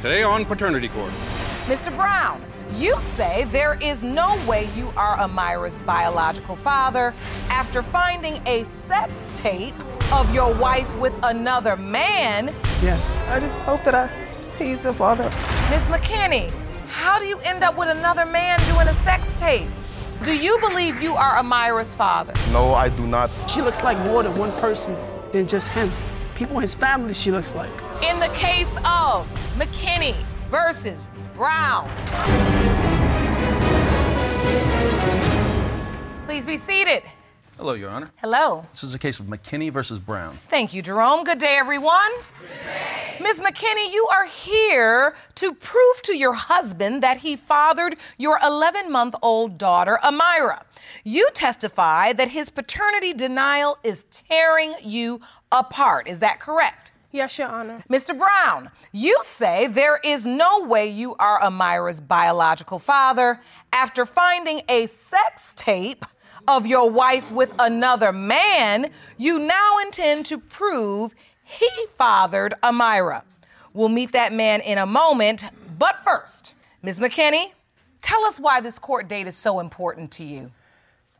Today on Paternity Court. Mr. Brown, you say there is no way you are Amira's biological father after finding a sex tape of your wife with another man. Yes. I just hope that he's the father. Ms. McKinney, how do you end up with another man doing a sex tape? Do you believe you are Amira's father? No, I do not. She looks like more than one person than just him. People in his family she looks like. In the case of McKinney versus Brown. Please be seated. Hello, Your Honor. Hello. This is a case of McKinney versus Brown. Thank you, Jerome. Good day, everyone. Good day. Ms. McKinney, you are here to prove to your husband that he fathered your 11-month-old daughter, Amira. You testify that his paternity denial is tearing you apart. Is that correct? Yes, Your Honor. Mr. Brown, you say there is no way you are Amira's biological father after finding a sex tape of your wife with another man. You now intend to prove he fathered Amira. We'll meet that man in a moment, but first, Ms. McKinney, tell us why this court date is so important to you.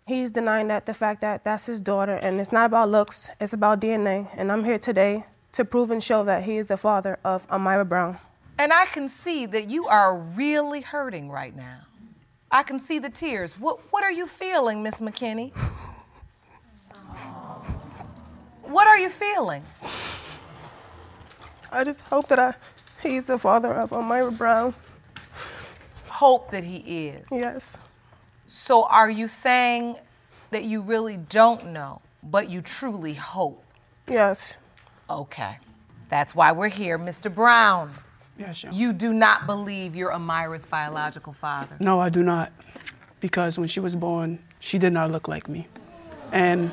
He's denying that the fact that that's his daughter, and it's not about looks, it's about DNA, and I'm here today to prove and show that he is the father of Amira Brown. And I can see that you are really hurting right now. I can see the tears. What are you feeling, Miss McKinney? What are you feeling? I just hope that he's the father of Amira Brown. Hope that he is? Yes. So are you saying that you really don't know, but you truly hope? Yes. Okay. That's why we're here. Mr. Brown, yes, you do not believe you're Amira's biological father. No, I do not. Because when she was born, she did not look like me. And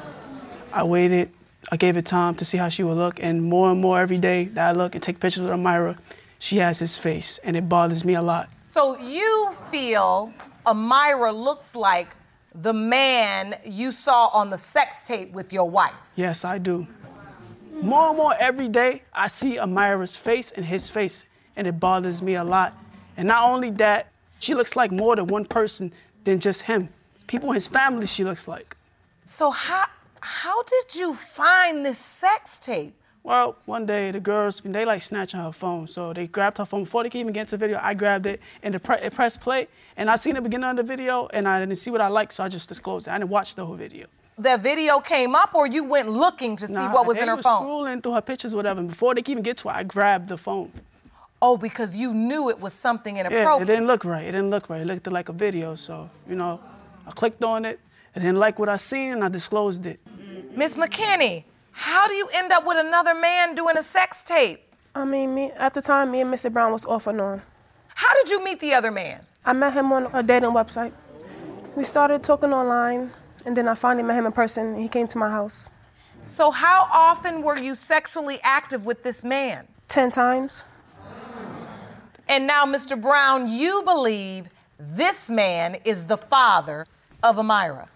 I waited, I gave it time to see how she would look, and more every day that I look and take pictures with Amira, she has his face, and it bothers me a lot. So you feel Amira looks like the man you saw on the sex tape with your wife? Yes, I do. More and more every day, I see Amira's face and his face, and it bothers me a lot. And not only that, she looks like more than one person than just him. People in his family she looks like. So how did you find this sex tape? Well, one day, the girls, they like snatching her phone, so they grabbed her phone. Before they could even get to the video, I grabbed it, and it pressed play, and I seen the beginning of the video, and I didn't see what I liked, so I just disclosed it. I didn't watch the whole video. The video came up, or you went looking to see what was in her phone? I was scrolling through her pictures or whatever, and before they could even get to it, I grabbed the phone. Oh, because you knew it was something inappropriate. Yeah, it didn't look right. It looked like a video, so, I clicked on it. I didn't like what I seen, and I disclosed it. Miss McKinney, how do you end up with another man doing a sex tape? At the time, me and Mr. Brown was off and on. How did you meet the other man? I met him on a dating website. We started talking online. And then I finally met him in person, and he came to my house. So how often were you sexually active with this man? 10 times. And now, Mr. Brown, you believe this man is the father of Amira.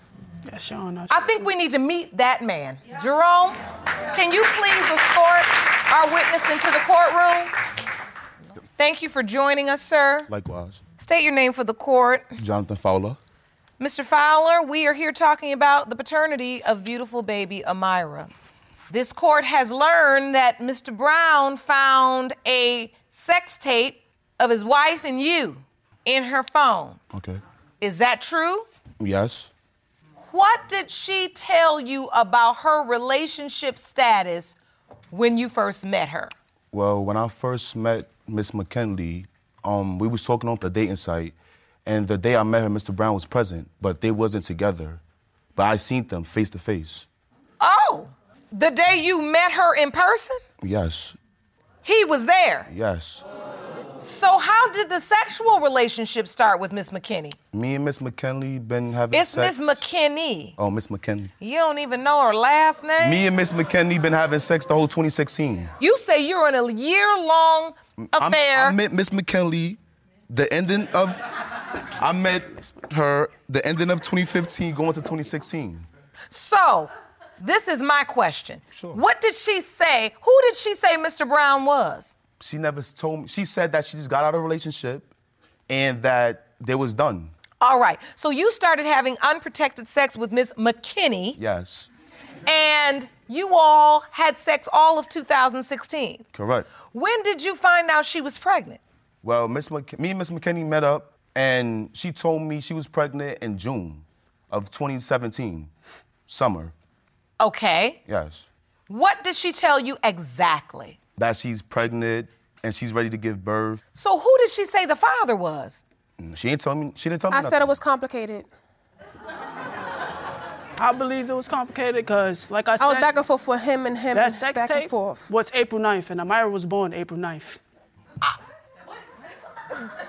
Yes, Your Honor. I think we need to meet that man. Yeah. Jerome, can you please escort our witness into the courtroom? Thank you for joining us, sir. Likewise. State your name for the court. Jonathan Fowler. Mr. Fowler, we are here talking about the paternity of beautiful baby Amira. This court has learned that Mr. Brown found a sex tape of his wife and you in her phone. Okay. Is that true? Yes. What did she tell you about her relationship status when you first met her? Well, when I first met Miss McKinley, we was talking on the dating site. And the day I met her, Mr. Brown was present, but they wasn't together. but I seen them face to face. Oh, the day you met her in person? Yes. He was there? Yes. So how did the sexual relationship start with Miss McKinney? Me and Miss McKinney been having sex. It's Miss McKinney. Oh, Miss McKinney. You don't even know her last name? Me and Miss McKinney been having sex the whole 2016. You say you're in a year-long affair. I met Miss McKinney the ending of 2015 going to 2016. So, this is my question. Sure. What did she say? Who did she say Mr. Brown was? She never told me. She said that she just got out of a relationship and that they was done. All right. So you started having unprotected sex with Miss McKinney. Yes. And you all had sex all of 2016. Correct. When did you find out she was pregnant? Well, me and Miss McKinney met up, and she told me she was pregnant in June of 2017, summer. Okay. Yes. What did she tell you exactly? That she's pregnant and she's ready to give birth. So who did she say the father was? She didn't tell me. I said it was complicated. I believe it was complicated because, like I said, I was back and forth for him and him. That sex tape was April 9th, and Amira was born April 9th.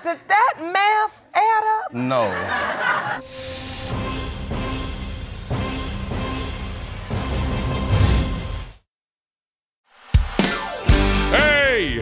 Did that math add up? No. Hey,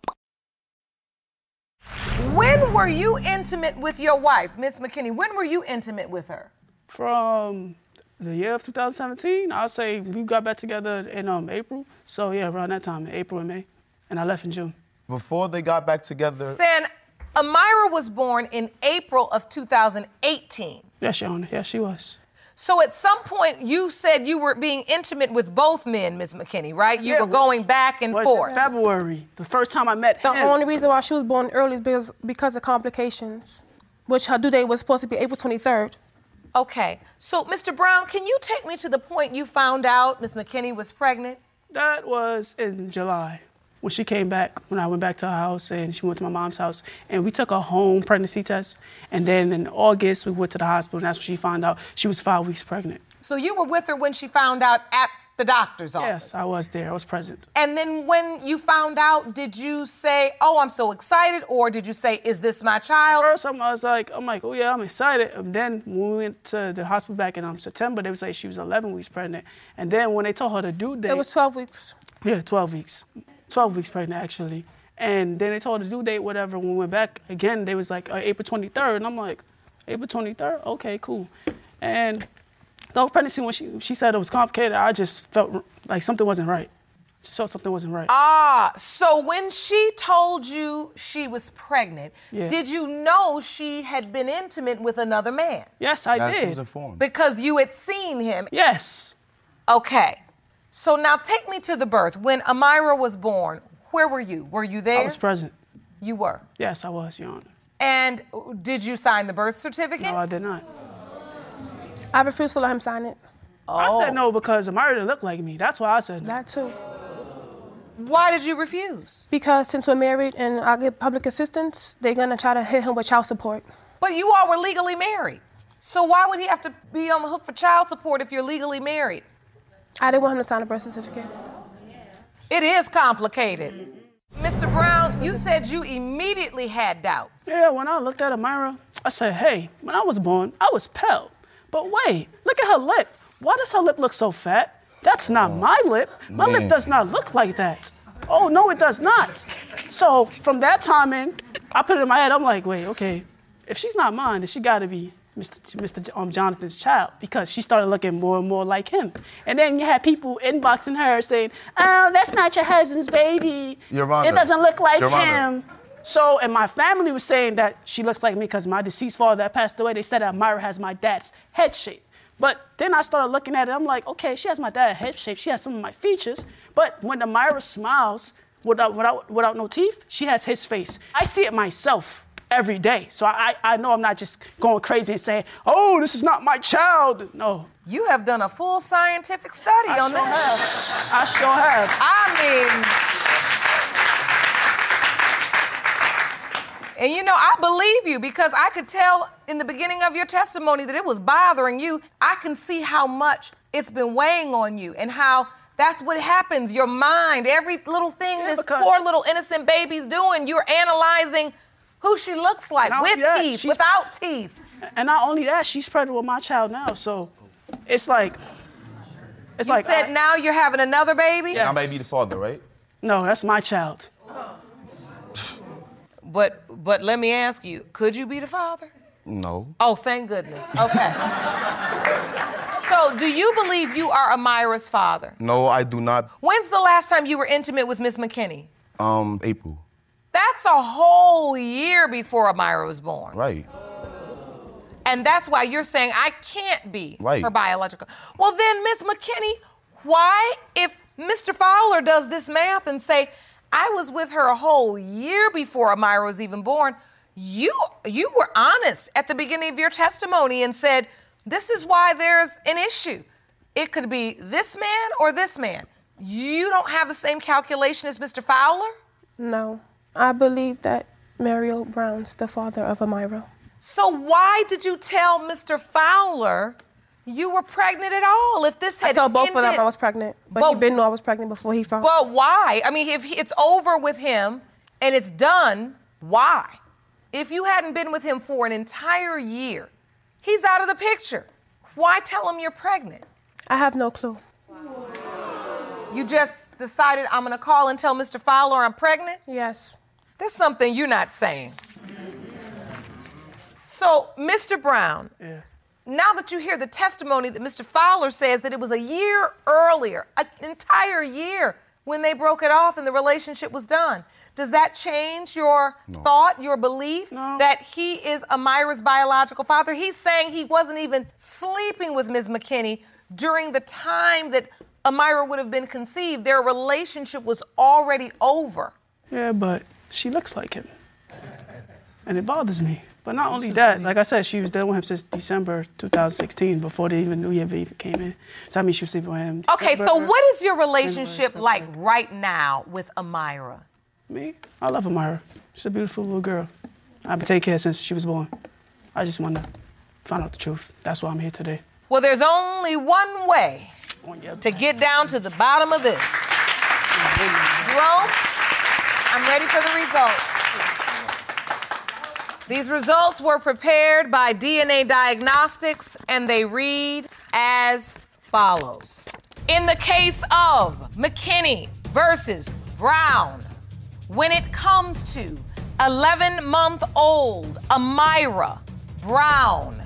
When were you intimate with your wife, Miss McKinney? When were you intimate with her? From the year of 2017, I'll say we got back together in April. So yeah, around that time, April and May. And I left in June. Before they got back together... San, Amira was born in April of 2018. Yes, Your Honor. Yes, she was. So at some point, you said you were being intimate with both men, Ms. McKinney, right? You were going back and forth. February, the first time I met him. The only reason why she was born early is because of complications, which her due date was supposed to be April 23rd. Okay. So, Mr. Brown, can you take me to the point you found out Ms. McKinney was pregnant? That was in July. When she came back, when I went back to her house and she went to my mom's house, and we took a home pregnancy test, and then in August, we went to the hospital, and that's when she found out she was 5 weeks pregnant. So you were with her when she found out at the doctor's office? Yes, I was there. I was present. And then when you found out, did you say, oh, I'm so excited, or did you say, is this my child? First, I was like, oh, yeah, I'm excited. And then when we went to the hospital back in September, they was like she was 11 weeks pregnant. And then when they told her the due date... It was 12 weeks. Yeah, 12 weeks. 12 weeks pregnant, actually. And then they told the due date, whatever. When we went back again, they was like, April 23rd. And I'm like, April 23rd? Okay, cool. And the pregnancy, when she said it was complicated, I just felt like something wasn't right. Just felt something wasn't right. Ah, so when she told you she was pregnant, did you know she had been intimate with another man? Yes, I did. She was informed. Because you had seen him? Yes. Okay. So now take me to the birth. When Amira was born, where were you? Were you there? I was present. You were? Yes, I was, Your Honor. And did you sign the birth certificate? No, I did not. I refused to let him sign it. Oh. I said no because Amira didn't look like me. That's why I said no. That too. Why did you refuse? Because since we're married and I get public assistance, they're going to try to hit him with child support. But you all were legally married. So why would he have to be on the hook for child support if you're legally married? I didn't want him to sign a birth certificate. It is complicated. Mr. Brown, you said you immediately had doubts. Yeah, when I looked at Amira, I said, hey, when I was born, I was pale. But wait, look at her lip. Why does her lip look so fat? That's not my lip. My lip does not look like that. Oh, no, it does not. So from that time in, I put it in my head. I'm like, wait, okay, if she's not mine, then she got to be Mr. Jonathan's child, because she started looking more and more like him. And then you had people inboxing her saying, oh, that's not your husband's baby. Your Honor. It doesn't look like him. So, and my family was saying that she looks like me because my deceased father that passed away, they said that Amira has my dad's head shape. But then I started looking at it. I'm like, okay, she has my dad's head shape. She has some of my features. But when Amira smiles without no teeth, she has his face. I see it myself every day. So I know I'm not just going crazy and saying, oh, this is not my child. No. You have done a full scientific study on this. I sure have. And you know, I believe you because I could tell in the beginning of your testimony that it was bothering you. I can see how much it's been weighing on you and how that's what happens. Your mind, every little thing this poor little innocent baby's doing, you're analyzing who she looks like with teeth, without teeth. And not only that, she's pregnant with my child now, so it's like, you said now you're having another baby? Yes. I may be the father, right? No, that's my child. But let me ask you, could you be the father? No. Oh, thank goodness. Okay. So, do you believe you are Amira's father? No, I do not. When's the last time you were intimate with Miss McKinney? April. That's a whole year before Amira was born. Right. And that's why you're saying I can't be her biological. Well, then, Miss McKinney, why, if Mr. Fowler does this math and say, I was with her a whole year before Amira was even born, you were honest at the beginning of your testimony and said, this is why there's an issue. It could be this man or this man. You don't have the same calculation as Mr. Fowler? No, I believe that Mario Brown's the father of Amira. So why did you tell Mr. Fowler you were pregnant at all? If this had I told both ended, of them I was pregnant, but he didn't know I was pregnant before he found. But why? I mean, if it's over with him and it's done, why? If you hadn't been with him for an entire year, he's out of the picture. Why tell him you're pregnant? I have no clue. Wow. You just decided I'm gonna call and tell Mr. Fowler I'm pregnant? Yes. There's something you're not saying. So, Mr. Brown, now that you hear the testimony that Mr. Fowler says that it was a year earlier, an entire year, when they broke it off and the relationship was done, does that change your thought, your belief that he is Amira's biological father? He's saying he wasn't even sleeping with Ms. McKinney during the time that Amira would have been conceived. Their relationship was already over. Yeah, but she looks like him, and it bothers me. But not only that, like I said, she was dealing with him since December 2016, before they even knew he even came in. So, I mean, she was sleeping with him. Okay, so what is your relationship like right now with Amira? Me? I love Amira. She's a beautiful little girl. I've been taking care of her since she was born. I just want to find out the truth. That's why I'm here today. Well, there's only one way to get down to the bottom of this. Jerome, I'm ready for the results. These results were prepared by DNA Diagnostics, and they read as follows. In the case of McKinney versus Brown, when it comes to 11-month-old Amira Brown,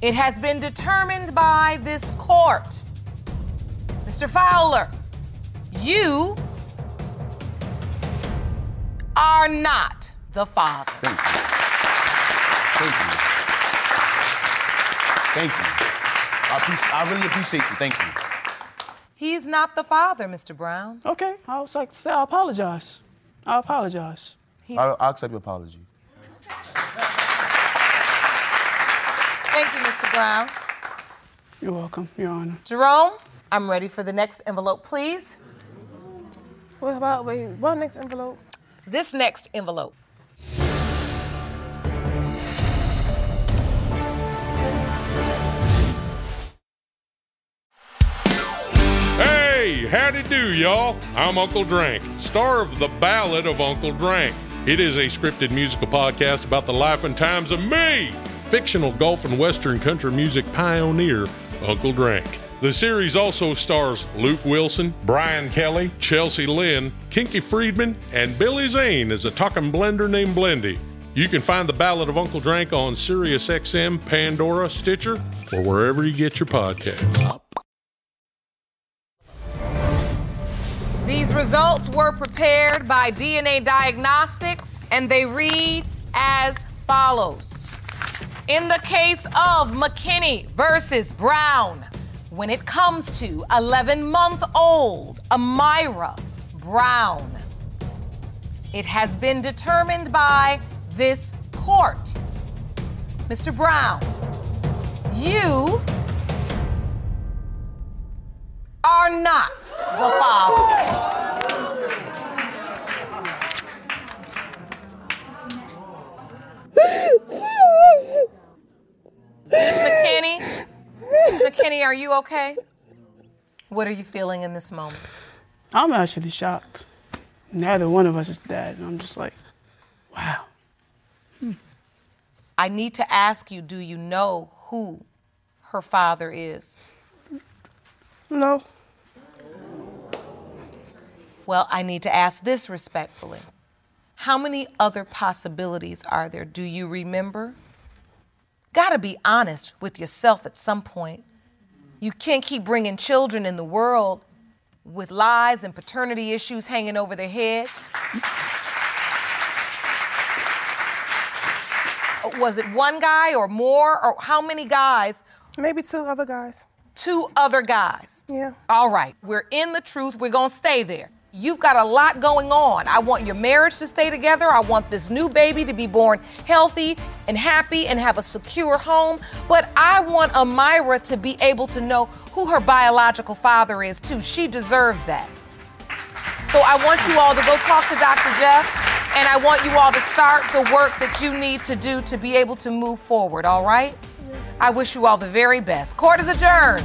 it has been determined by this court. Mr. Fowler, you are not the father. Thank you. Thank you. Thank you. I really appreciate you. Thank you. He's not the father, Mr. Brown. Okay. I was like to say I apologize. I apologize. I accept your apology. Thank you, Mr. Brown. You're welcome, Your Honor. Jerome, I'm ready for the next envelope, please. What next envelope? This next envelope. Howdy do, y'all. I'm Uncle Drank, star of The Ballad of Uncle Drank. It is a scripted musical podcast about the life and times of me, fictional golf and western country music pioneer, Uncle Drank. The series also stars Luke Wilson, Brian Kelly, Chelsea Lynn, Kinky Friedman, and Billy Zane as a talking blender named Blendy. You can find The Ballad of Uncle Drank on SiriusXM, Pandora, Stitcher, or wherever you get your podcasts. These results were prepared by DNA Diagnostics, and they read as follows. In the case of McKinney versus Brown, when it comes to 11-month-old Amira Brown, it has been determined by this court. Mr. Brown, you are not the father. Miss McKinney, are you okay? What are you feeling in this moment? I'm actually shocked. Neither one of us is dead, and I'm just like, wow. I need to ask you, do you know who her father is? No. Well, I need to ask this respectfully. How many other possibilities are there? Do you remember? Gotta be honest with yourself at some point. You can't keep bringing children in the world with lies and paternity issues hanging over their head. Was it one guy or more, or how many guys? Maybe two other guys. Two other guys? Yeah. All right, we're in the truth. We're gonna stay there. You've got a lot going on. I want your marriage to stay together. I want this new baby to be born healthy and happy and have a secure home. But I want Amira to be able to know who her biological father is, too. She deserves that. So I want you all to go talk to Dr. Jeff. And I want you all to start the work that you need to do to be able to move forward, all right? I wish you all the very best. Court is adjourned.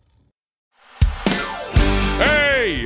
Hey,